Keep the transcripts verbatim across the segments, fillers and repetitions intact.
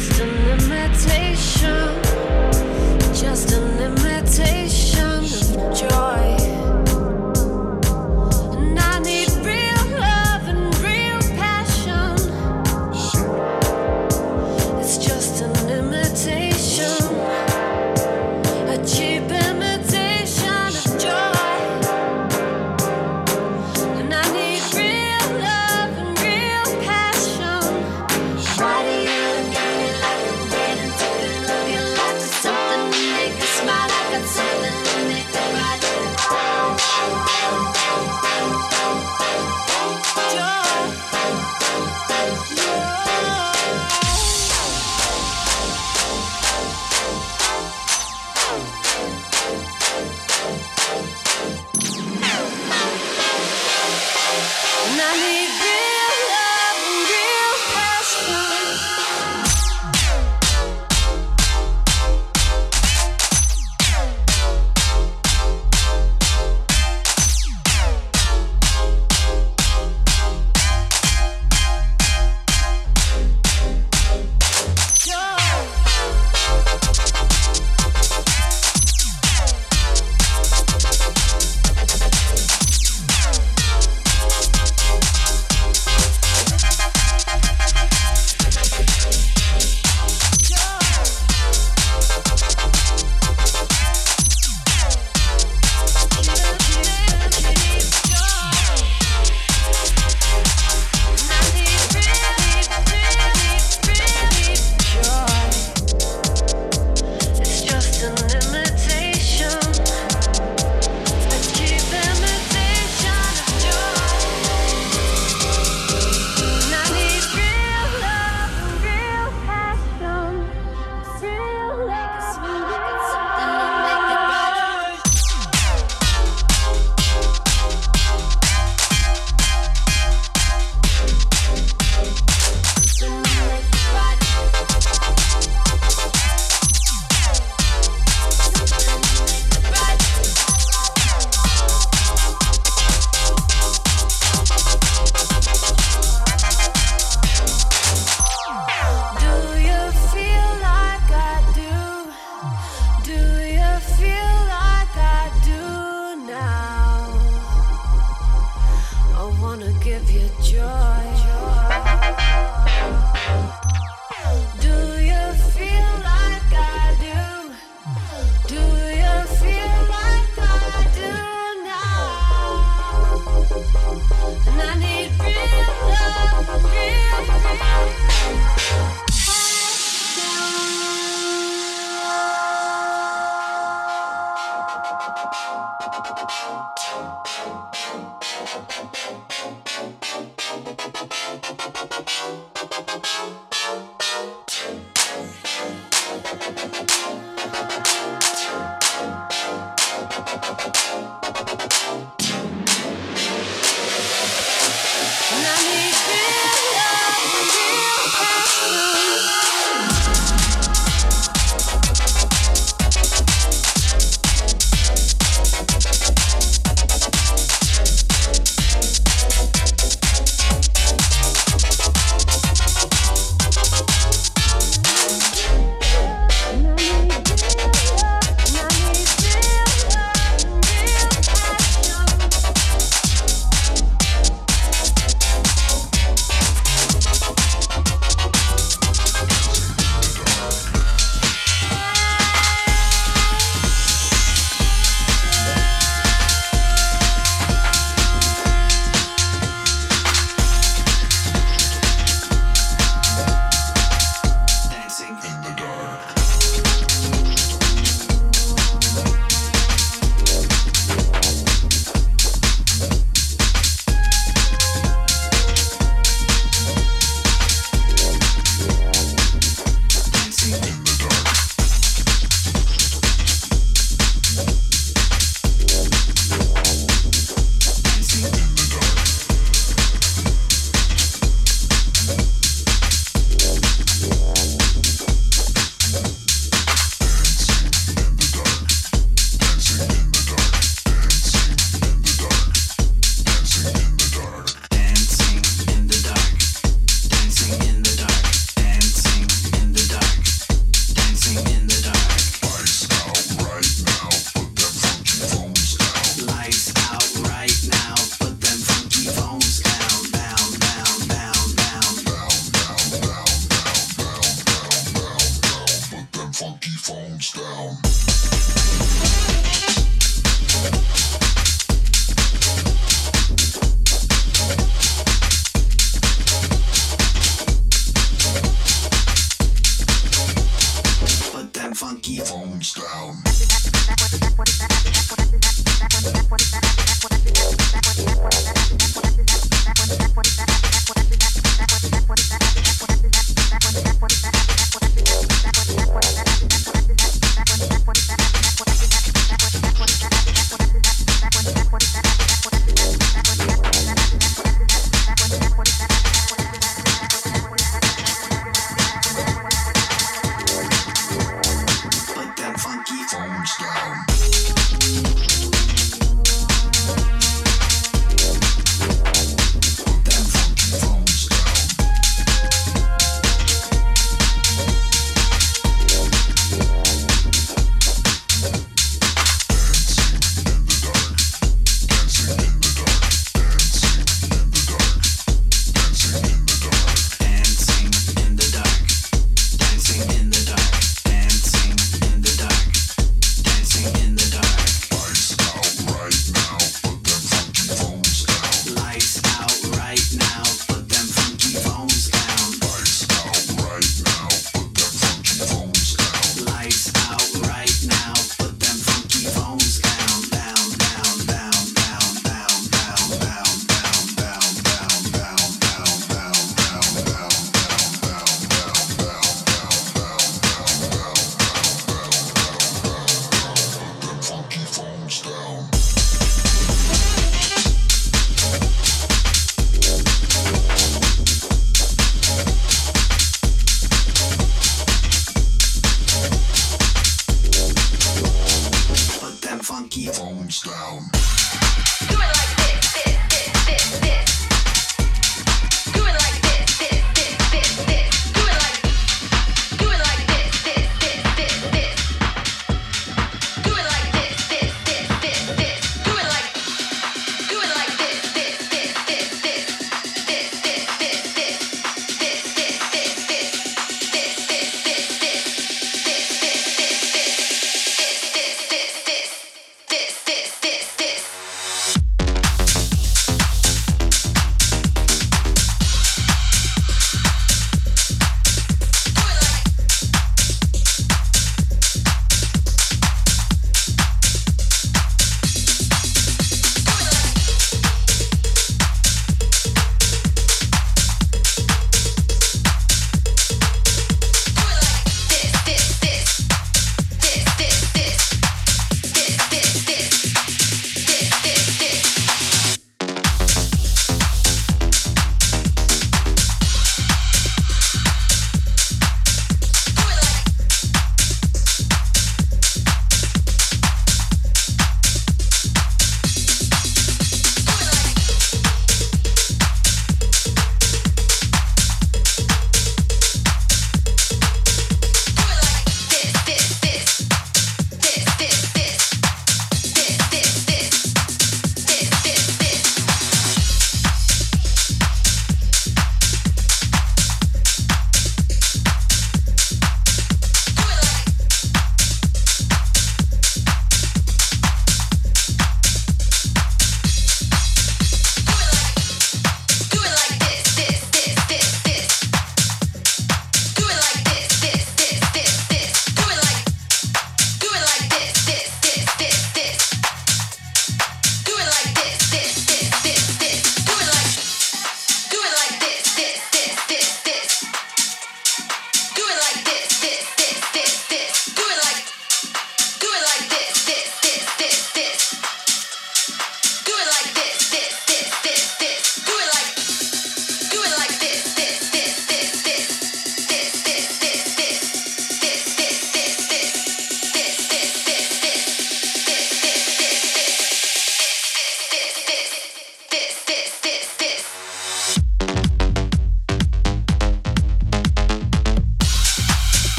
Just an imitation, just an imitation of joy. And I need real love and real passion. It's just an imitation, a cheap imitation of joy. And I need real love and real passion. Why do you look at me like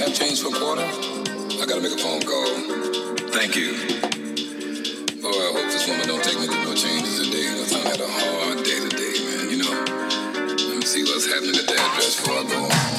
you have change for a quarter? I gotta make a phone call. Thank you. Boy, I hope this woman don't take me to no changes today. I had a hard day today, man, you know. Let me see what's happening at the address before I go home.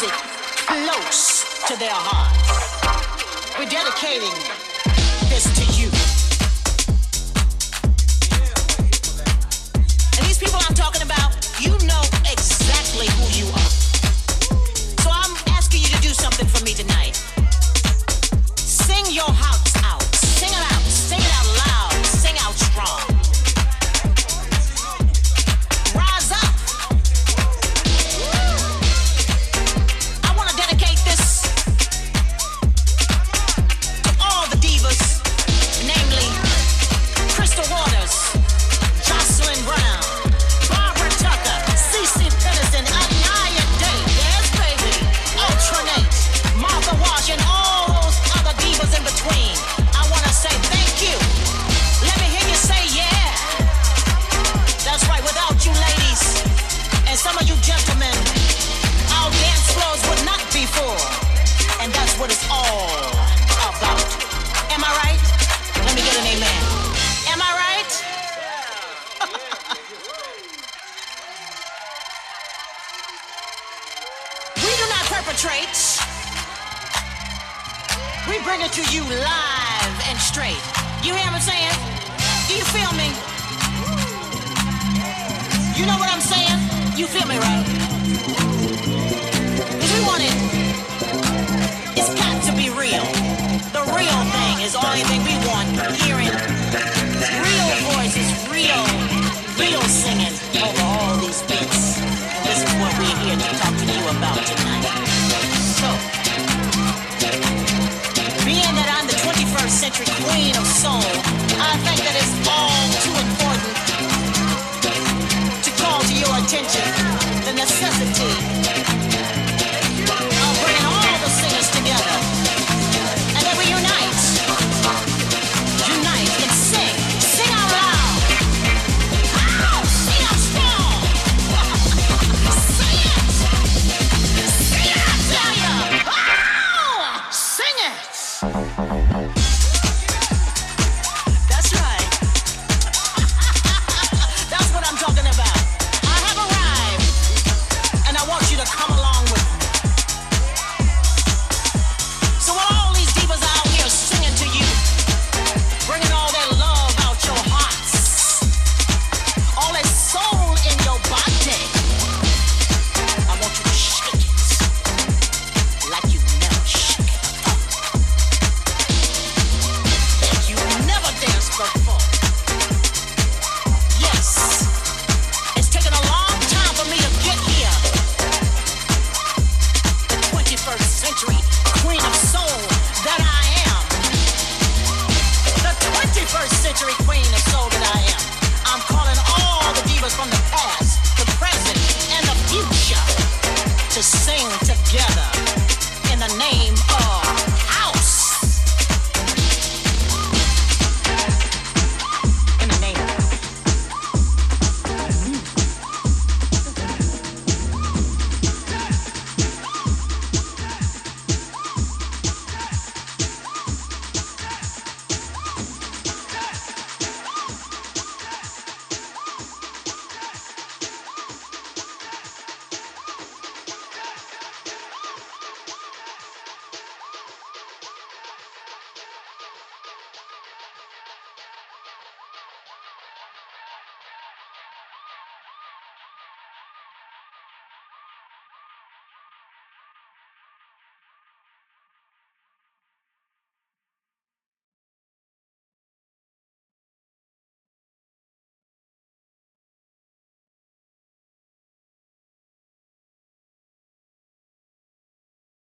music close to their hearts. We're dedicating this to you. And these people I'm talking about, you know exactly who you are. So I'm asking you to do something for me tonight. Sing your hearts out. Sing it out. Sing it out loud. Sing out strong. We bring it to you live and straight. You hear what I'm saying? Do you feel me? You know what I'm saying? You feel me, right? Because we want it. It's got to be real. The real thing is the only thing we want. Hearing real voices, real, real singing over all these beats. This is what we're here to talk to you about tonight. Century queen of soul, I think that it's all too important to call to your attention the necessity of bringing all the singers together, and that we unite, unite and sing, sing out loud, oh, sing out strong, sing it, sing it, I tell ya, oh, sing it. Together in the name of